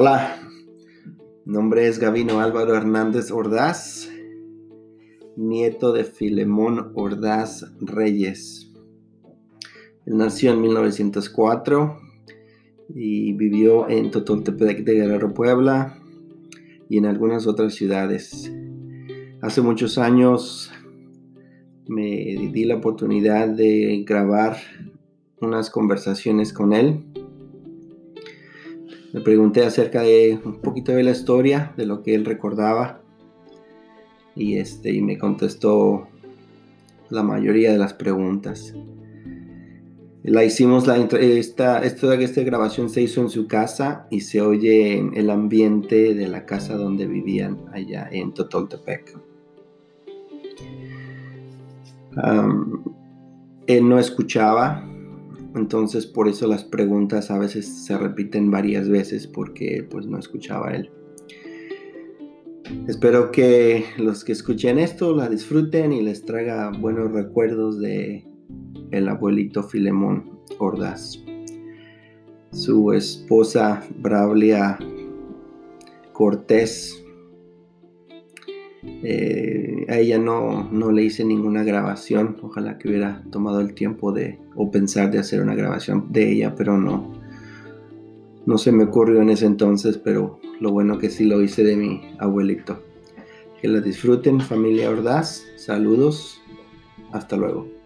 Hola, mi nombre es Gavino Álvaro Hernández Ordaz, nieto de Filemón Ordaz Reyes. Él nació en 1904 y vivió en Totoltepec de Guerrero, Puebla y en algunas otras ciudades. Hace muchos años me di la oportunidad de grabar unas conversaciones con él. Le pregunté acerca de un poquito de la historia, de lo que él recordaba, y me contestó la mayoría de las preguntas. Esta grabación se hizo en su casa y se oye en el ambiente de la casa donde vivían allá en Totoltepec. Él no escuchaba. Entonces por eso las preguntas a veces se repiten varias veces, porque pues no escuchaba él. Espero que los que escuchen esto la disfruten y les traiga buenos recuerdos de el abuelito Filemón Ordaz. Su esposa Braulia Cortés, a ella no le hice ninguna grabación. Ojalá que hubiera tomado el tiempo de hacer una grabación de ella, pero no se me ocurrió en ese entonces, pero lo bueno que sí lo hice de mi abuelito. Que la disfruten, familia Ordaz. Saludos, hasta luego.